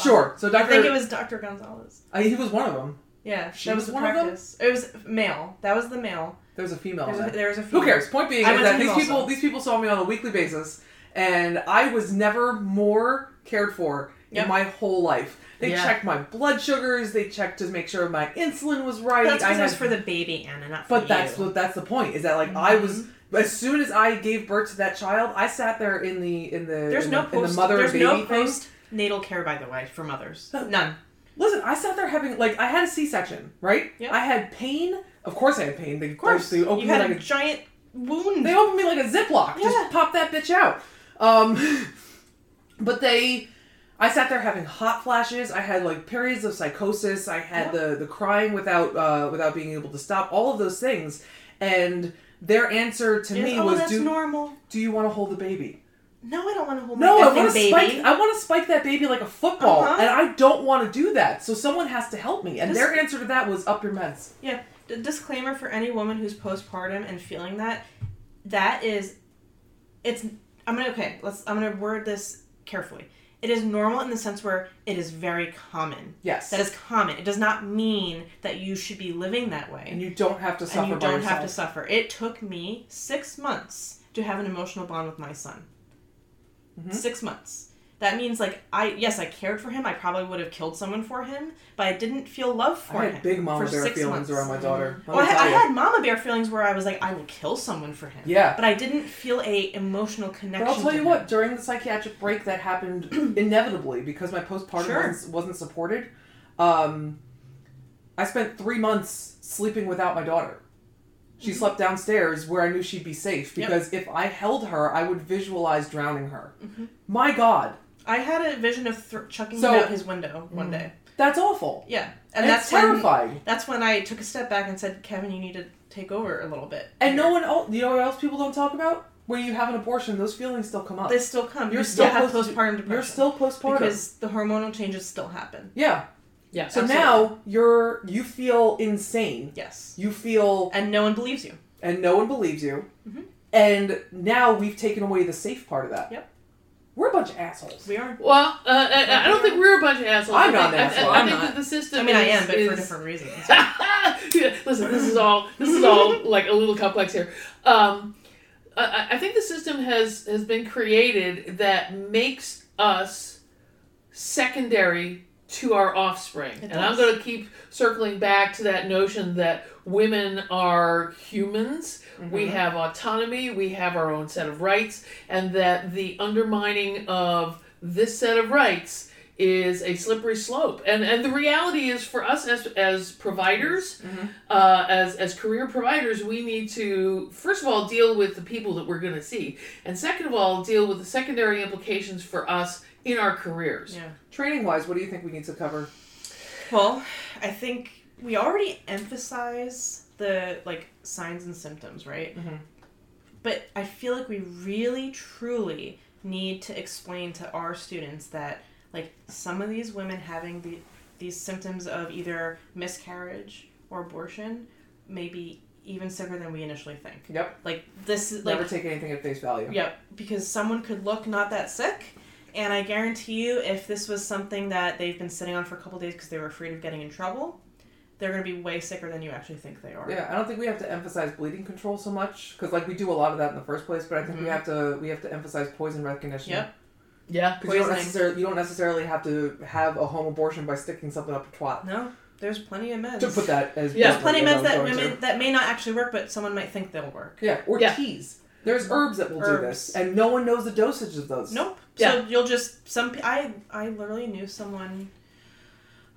Sure. So I think it was Dr. Gonzalez. He was one of them. Yeah, she that was the one practice. Of them? It was male. That was the male. There was a female. There was a female. Who cares? Point being is that these people saw me on a weekly basis, and I was never more cared for in my whole life. They checked my blood sugars. They checked to make sure my insulin was right. That's because was for the baby, Anna, not for you. But that's the point. Is that I was. As soon as I gave birth to that child, I sat there in the mother and baby thing. There's no postnatal care, by the way, for mothers. None. Listen, I sat there having, I had a C-section, right? Yep. I had pain. Of course I had pain. Of course. They opened you had a giant wound. They opened me like a Ziploc. Yeah. Just pop that bitch out. But I sat there having hot flashes. I had, periods of psychosis. I had the crying without being able to stop. All of those things. And their answer to me was, that's normal. Do you want to hold the baby? No, I don't want to hold my baby. I want to spike that baby like a football, and I don't want to do that. So someone has to help me. And their answer to that was up your meds. Yeah. Disclaimer for any woman who's postpartum and feeling I'm going to word this carefully. It is normal in the sense where it is very common. Yes. That is common. It does not mean that you should be living that way. And you don't have to suffer by yourself. It took me 6 months to have an emotional bond with my son. Mm-hmm. 6 months. That means I cared for him. I probably would have killed someone for him, but I didn't feel love for him. I had big mama bear feelings around my daughter. Well, I had mama bear feelings where I was I will kill someone for him. Yeah. But I didn't feel a emotional connection. But I'll tell you what, during the psychiatric break that happened inevitably because my postpartum wasn't supported. I spent 3 months sleeping without my daughter. She slept downstairs where I knew she'd be safe because if I held her, I would visualize drowning her. Mm-hmm. My God. I had a vision of chucking him out his window one day. That's awful. Yeah. And that's terrifying. That's when I took a step back and said, Kevin, you need to take over a little bit. And no one else, you know what else people don't talk about? When you have an abortion, those feelings still come up. They still come. You still have postpartum depression. You're still postpartum. Because the hormonal changes still happen. Yeah. Yeah. So absolutely. Now you feel insane. Yes. You feel... And no one believes you. Mm-hmm. And now we've taken away the safe part of that. Yep. We're a bunch of assholes. We are. Well, I don't think we're a bunch of assholes. I'm not an asshole. I think that the system I am, but for different reasons. Yeah, listen, this is all a little complex here. I think the system has been created that makes us secondary to our offspring. And I'm going to keep circling back to that notion that women are humans. Mm-hmm. We have autonomy. We have our own set of rights. And that the undermining of this set of rights is a slippery slope. And the reality is for us as providers, as career providers, we need to, first of all, deal with the people that we're going to see. And second of all, deal with the secondary implications for us in our careers. Yeah. Training-wise, what do you think we need to cover? Well, I think we already emphasize the, signs and symptoms, right? Mm-hmm. But I feel we really, truly need to explain to our students that, some of these women having these symptoms of either miscarriage or abortion may be even sicker than we initially think. Yep. This is, Never take anything at face value. Yep. Because someone could look not that sick... And I guarantee you, if this was something that they've been sitting on for a couple days because they were afraid of getting in trouble, they're going to be way sicker than you actually think they are. Yeah, I don't think we have to emphasize bleeding control so much because, we do a lot of that in the first place. But I think we have to emphasize poison recognition. Yep. Yeah. Because you don't necessarily have to have a home abortion by sticking something up a twat. No, there's plenty of meds. To put that as there's plenty of meds that women that may not actually work, but someone might think they'll work. Yeah, or teas. There's herbs that will do this, and no one knows the dosage of those. Nope. Yeah. So you'll just I literally knew someone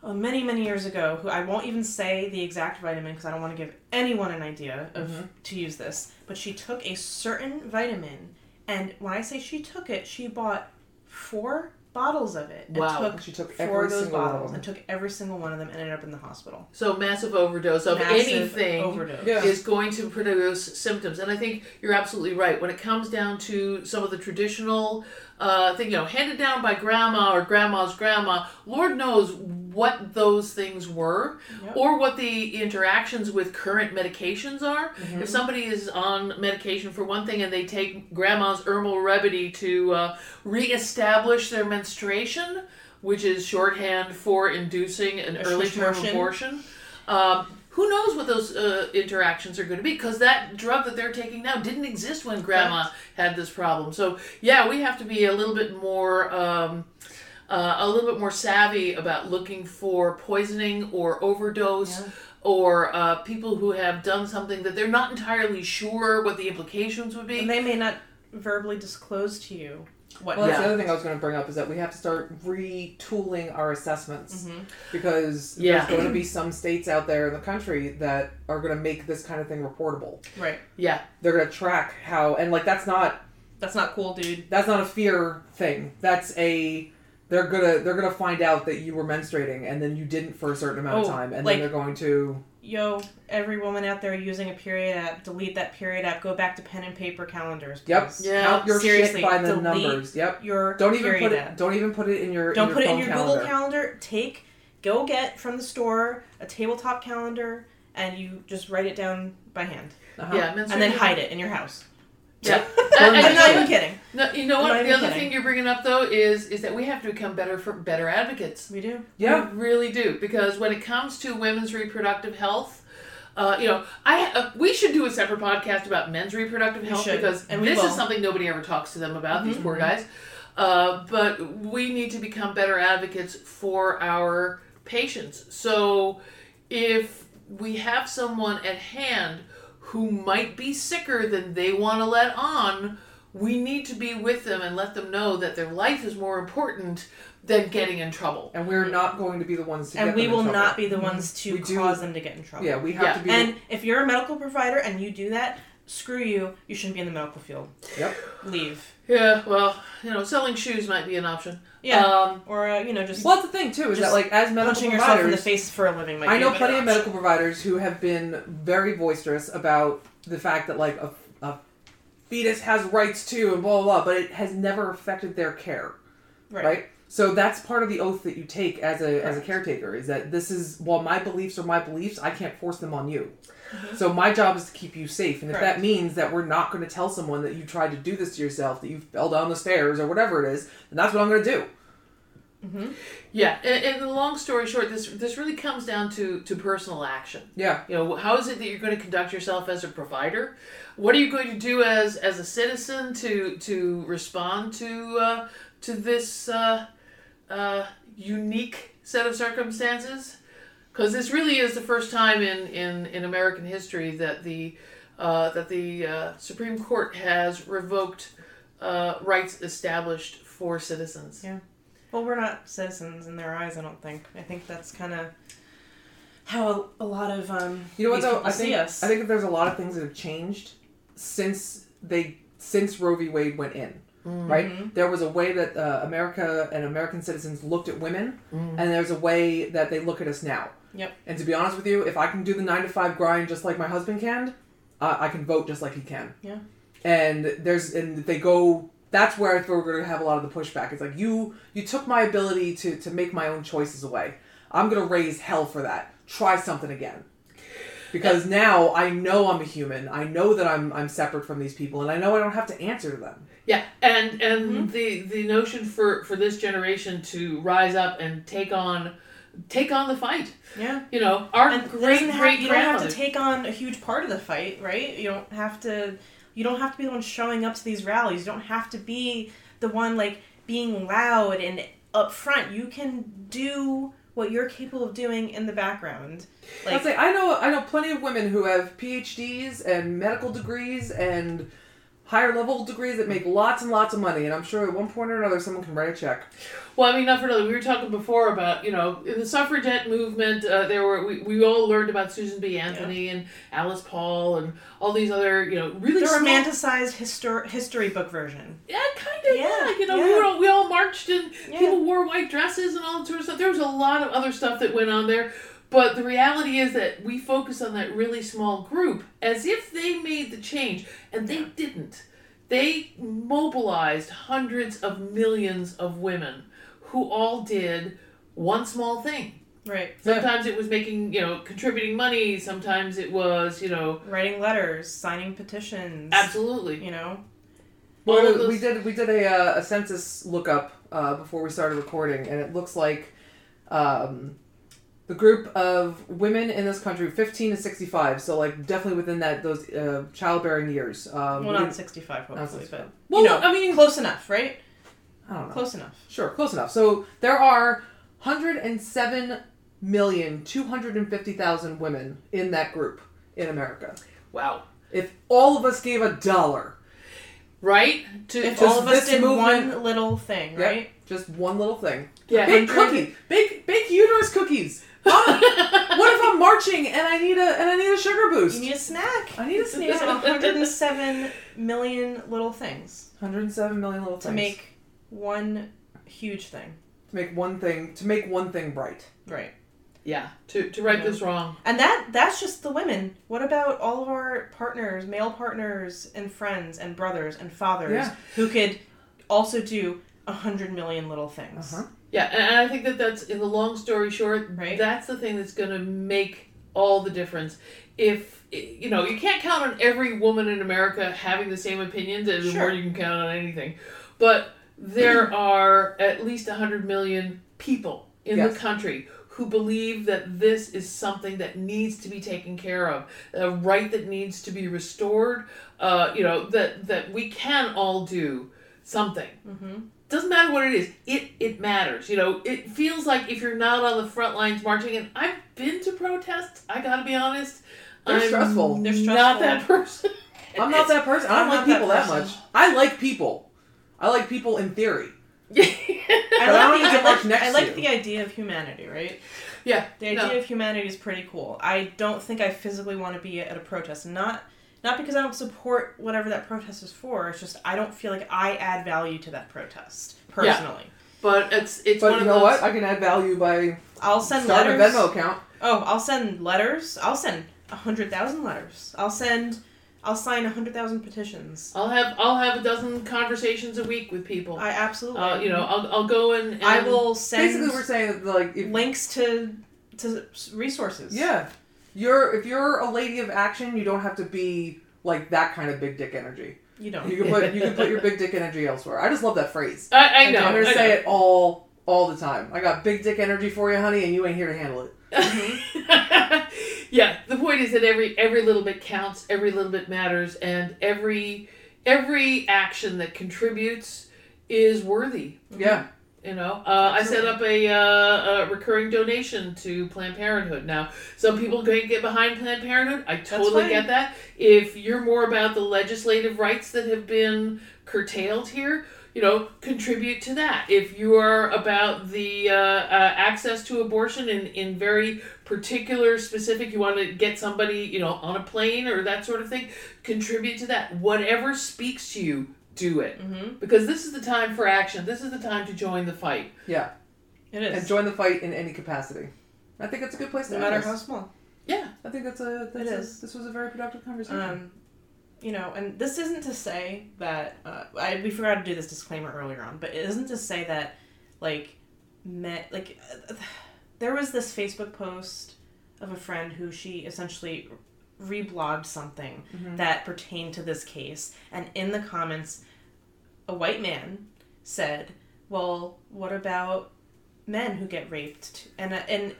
many, many years ago who I won't even say the exact vitamin because I don't want to give anyone an idea of to use this, but she took a certain vitamin, and when I say she took it, she bought 4 bottles of it. Wow. And she took 4 of those bottles and took every single one of them and ended up in the hospital. So massive overdose of anything is going to produce symptoms. And I think you're absolutely right. When it comes down to some of the traditional thing, handed down by grandma or grandma's grandma, Lord knows what those things were or what the interactions with current medications are. Mm-hmm. If somebody is on medication for one thing and they take grandma's herbal remedy to reestablish their menstruation, which is shorthand for inducing an early term abortion, Who knows what those interactions are going to be? Because that drug that they're taking now didn't exist when Grandma had this problem. So yeah, we have to be a little bit more savvy about looking for poisoning or overdose or people who have done something that they're not entirely sure what the implications would be. And they may not verbally disclose to you. That's the other thing I was going to bring up is that we have to start retooling our assessments because there's going to be some states out there in the country that are going to make this kind of thing reportable. Right. Yeah. They're going to track how, and like that's not cool, dude. That's not a fear thing. That's a they're gonna find out that you were menstruating and then you didn't for a certain amount of time, and then they're going to. Yo, every woman out there using a period app, delete that period app, go back to pen and paper calendars. Please. Yep. Yeah. Count your shit by the numbers. Yep. Don't even put it in your Google calendar. Go get from the store a tabletop calendar and you just write it down by hand. Yeah, and then hide it in your house. Yeah. I'm not even kidding. No, you know what? The other thing you're bringing up, though, is that we have to become better advocates. We do. Yeah. We really do. Because when it comes to women's reproductive health, we should do a separate podcast about men's reproductive health because this is something nobody ever talks to them about, these poor guys. But we need to become better advocates for our patients. So if we have someone at hand who might be sicker than they want to let on, we need to be with them and let them know that their life is more important than getting in trouble. And we're not going to be the ones to get them in trouble. And we will not be the ones to cause them to get in trouble. Yeah, we have to be... And if you're a medical provider and you do that, screw you. You shouldn't be in the medical field. Yep. Leave. Yeah, well, selling shoes might be an option. Yeah, just... Well, that's the thing, too, is that, as medical providers... Punching yourself in the face for a living might be a better option. I know plenty of medical providers who have been very boisterous about the fact that, a fetus has rights, too, and blah, blah, blah, but it has never affected their care, right? So that's part of the oath that you take as a caretaker, is that this is, while my beliefs are my beliefs, I can't force them on you. So my job is to keep you safe. And if that means that we're not going to tell someone that you tried to do this to yourself, that you fell down the stairs or whatever it is, then that's what I'm going to do. Mm-hmm. Yeah. And the long story short, this really comes down to personal action. Yeah. How is it that you're going to conduct yourself as a provider? What are you going to do as a citizen to respond to this unique set of circumstances? Because this really is the first time in American history that the Supreme Court has revoked rights established for citizens. Yeah. Well, we're not citizens in their eyes, I don't think. I think that's kind of how a lot of see us. I think that there's a lot of things that have changed since Roe v. Wade went in. Mm-hmm. Right? There was a way that America and American citizens looked at women, and there's a way that they look at us now. Yep. And to be honest with you, if I can do the 9-to-5 grind just like my husband can, I can vote just like he can. Yeah. That's where I think we're going to have a lot of the pushback. It's like, you took my ability to make my own choices away. I'm going to raise hell for that. Try something again. Because now I know I'm a human. I know that I'm separate from these people, and I know I don't have to answer to them. Yeah, and the notion for this generation to rise up and take on the fight. Yeah, our great you don't have to take on a huge part of the fight, right? You don't have to be the one showing up to these rallies. You don't have to be the one being loud and upfront. You can do what you're capable of doing in the background. I know plenty of women who have PhDs and medical degrees and higher level degrees that make lots and lots of money, and I'm sure at one point or another someone can write a check. Well, I mean, not for nothing. We were talking before about in the suffragette movement. We all learned about Susan B. Anthony and Alice Paul and all these other really the romanticized history book version. Yeah, kind of. Yeah, we all marched and people wore white dresses and all that sort of stuff. There was a lot of other stuff that went on there. But the reality is that we focus on that really small group as if they made the change, and they didn't. They mobilized hundreds of millions of women who all did one small thing. Right. Sometimes it was making, contributing money. Sometimes it was, writing letters, signing petitions. Absolutely. Well, we did a census lookup before we started recording, and it looks like the group of women in this country, 15 to 65, so like definitely within that those childbearing years. Well, not 65, hopefully, not 65. But well, you know, I mean, close enough, right? I don't know. Close enough. Sure, close enough. So there are 107,250,000 women in that group in America. Wow. If all of us gave a dollar, right? If all of us did one little thing, right? Yep, just one little thing. Yeah. Big cookie. Big uterus cookies. What if I'm marching and I need a sugar boost? You need a snack. I need a snack. 107 million little things. 107 million little things. To make one huge thing. To make one thing right. Right. Yeah. To right this wrong. And that's just the women. What about all of our partners, male partners and friends and brothers and fathers who could also do 100 million little things? Uh-huh. Yeah, and I think that's, in the long story short, right? That's the thing that's going to make all the difference. If, you know, you can't count on every woman in America having the same opinions as more you can count on anything. But there are at least 100 million people in the country who believe that this is something that needs to be taken care of, a right that needs to be restored, you know, that we can all do something. Mm-hmm. Doesn't matter what it is. It matters. You know, it feels like if you're not on the front lines marching, and I've been to protests, I gotta be honest. They're stressful. Not that person. I'm not that person. I don't like people that much. I like people. I like people in theory. I like the idea of humanity, right? Yeah. The idea of humanity is pretty cool. I don't think I physically want to be at a protest. Not because I don't support whatever that protest is for. It's just I don't feel like I add value to that protest personally. Yeah. But it's one of those. But you know what? I can add value by starting a Venmo account. Oh, I'll send letters. I'll send 100,000 letters. I'll sign 100,000 petitions. I'll have a dozen conversations a week with people. I absolutely. You know, I'll go and I will send. Basically, we're saying like links to resources. Yeah. If you're a lady of action, you don't have to be like that kind of big dick energy. You don't. You can put your big dick energy elsewhere. I just love that phrase. I know. I'm gonna say it all the time. I got big dick energy for you, honey, and you ain't here to handle it. Yeah. The point is that every little bit counts. Every little bit matters, and every action that contributes is worthy. Mm-hmm. Yeah. You know, I set up a recurring donation to Planned Parenthood. Now, some people can't get behind Planned Parenthood. I totally get that. If you're more about the legislative rights that have been curtailed here, you know, contribute to that. If you are about the access to abortion in very particular, specific, you want to get somebody, you know, on a plane or that sort of thing, contribute to that. Whatever speaks to you. Do it. Mm-hmm. Because this is the time for action. This is the time to join the fight. Yeah. It is. And join the fight in any capacity. I think it's a good place to end. No matter how small. Yeah. I think this was a very productive conversation. You know, and this isn't to say that, we forgot to do this disclaimer earlier on, but it isn't to say that, there was this Facebook post of a friend who she essentially reblogged something that pertained to this case, and in the comments a white man said, well, what about men who get raped? And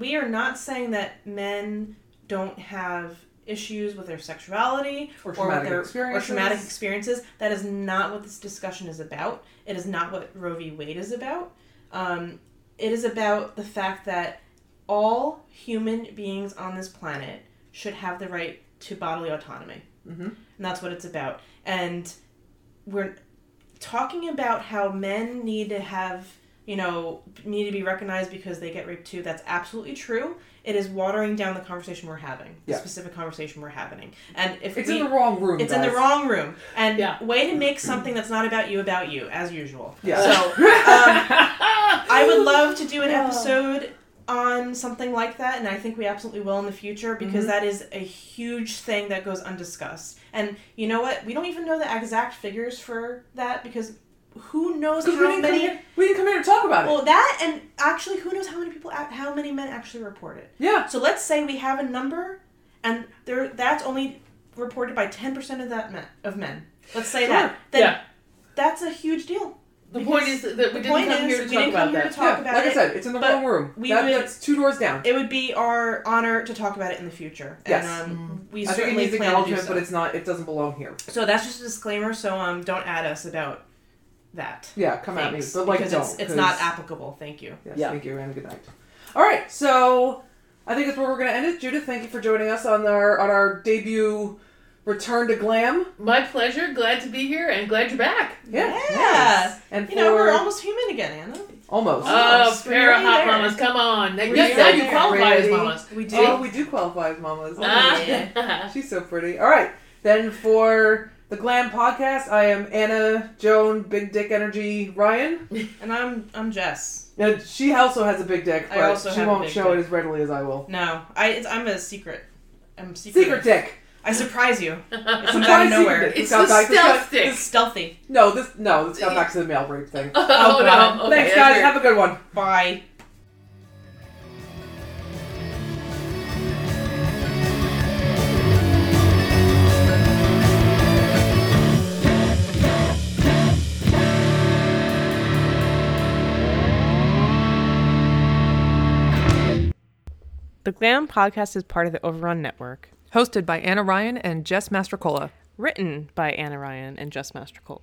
we are not saying that men don't have issues with their sexuality or traumatic experiences. That is not what this discussion is about. It is not what Roe v. Wade is about. It is about the fact that all human beings on this planet should have the right to bodily autonomy. Mm-hmm. And that's what it's about. And we're talking about how men need to be recognized because they get raped too. That's absolutely true. It is watering down the conversation we're having, the specific conversation we're having. And if it's in the wrong room. It's guys. In the wrong room. And way to make something that's not about you, as usual. Yeah. So I would love to do an episode on something like that, and I think we absolutely will in the future, because that is a huge thing that goes undiscussed. And you know what? We don't even know the exact figures for that, because who knows how many... We didn't come here to talk about it. Well, that, and actually, who knows how many men actually report it. Yeah. So let's say we have a number, and that's only reported by 10% of men. Let's say that. Then that's a huge deal. The point is that we didn't come here to talk about that. Like I said, it's in the wrong room. That's 2 doors down. It would be our honor to talk about it in the future. Yes. And we certainly plan to do so. But it's not, it doesn't belong here. So that's just a disclaimer, so don't at us about that. Yeah, come at me. But like, because don't. It's not applicable. Thank you. Yes, yeah. Thank you, and good night. All right, so I think that's where we're going to end it. Judith, thank you for joining us on our debut return to Glam. My pleasure. Glad to be here and glad you're back. Yeah. Nice. And we're almost human again, Anna. Almost. Oh, para hot mamas, come on. Now you qualify as mamas. We do. Oh, we do qualify as mamas. Yeah. She's so pretty. All right. Then for the Glam Podcast, I am Anna, Joan, Big Dick Energy, Ryan. And I'm Jess. Now, she also has a big dick, but she won't show it as readily as I will. No, I'm a secret. I'm secret. Secret dick. I surprise you. It's from out of nowhere. It's the stealth dick. It's stealthy. No, this got back to the male rape thing. Oh no. Okay, thanks, guys. Have a good one. Bye. The Glam Podcast is part of the Overrun Network. Hosted by Anna Ryan and Jess Mastrocola. Written by Anna Ryan and Jess Mastrocola.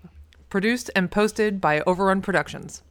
Produced and posted by Overrun Productions.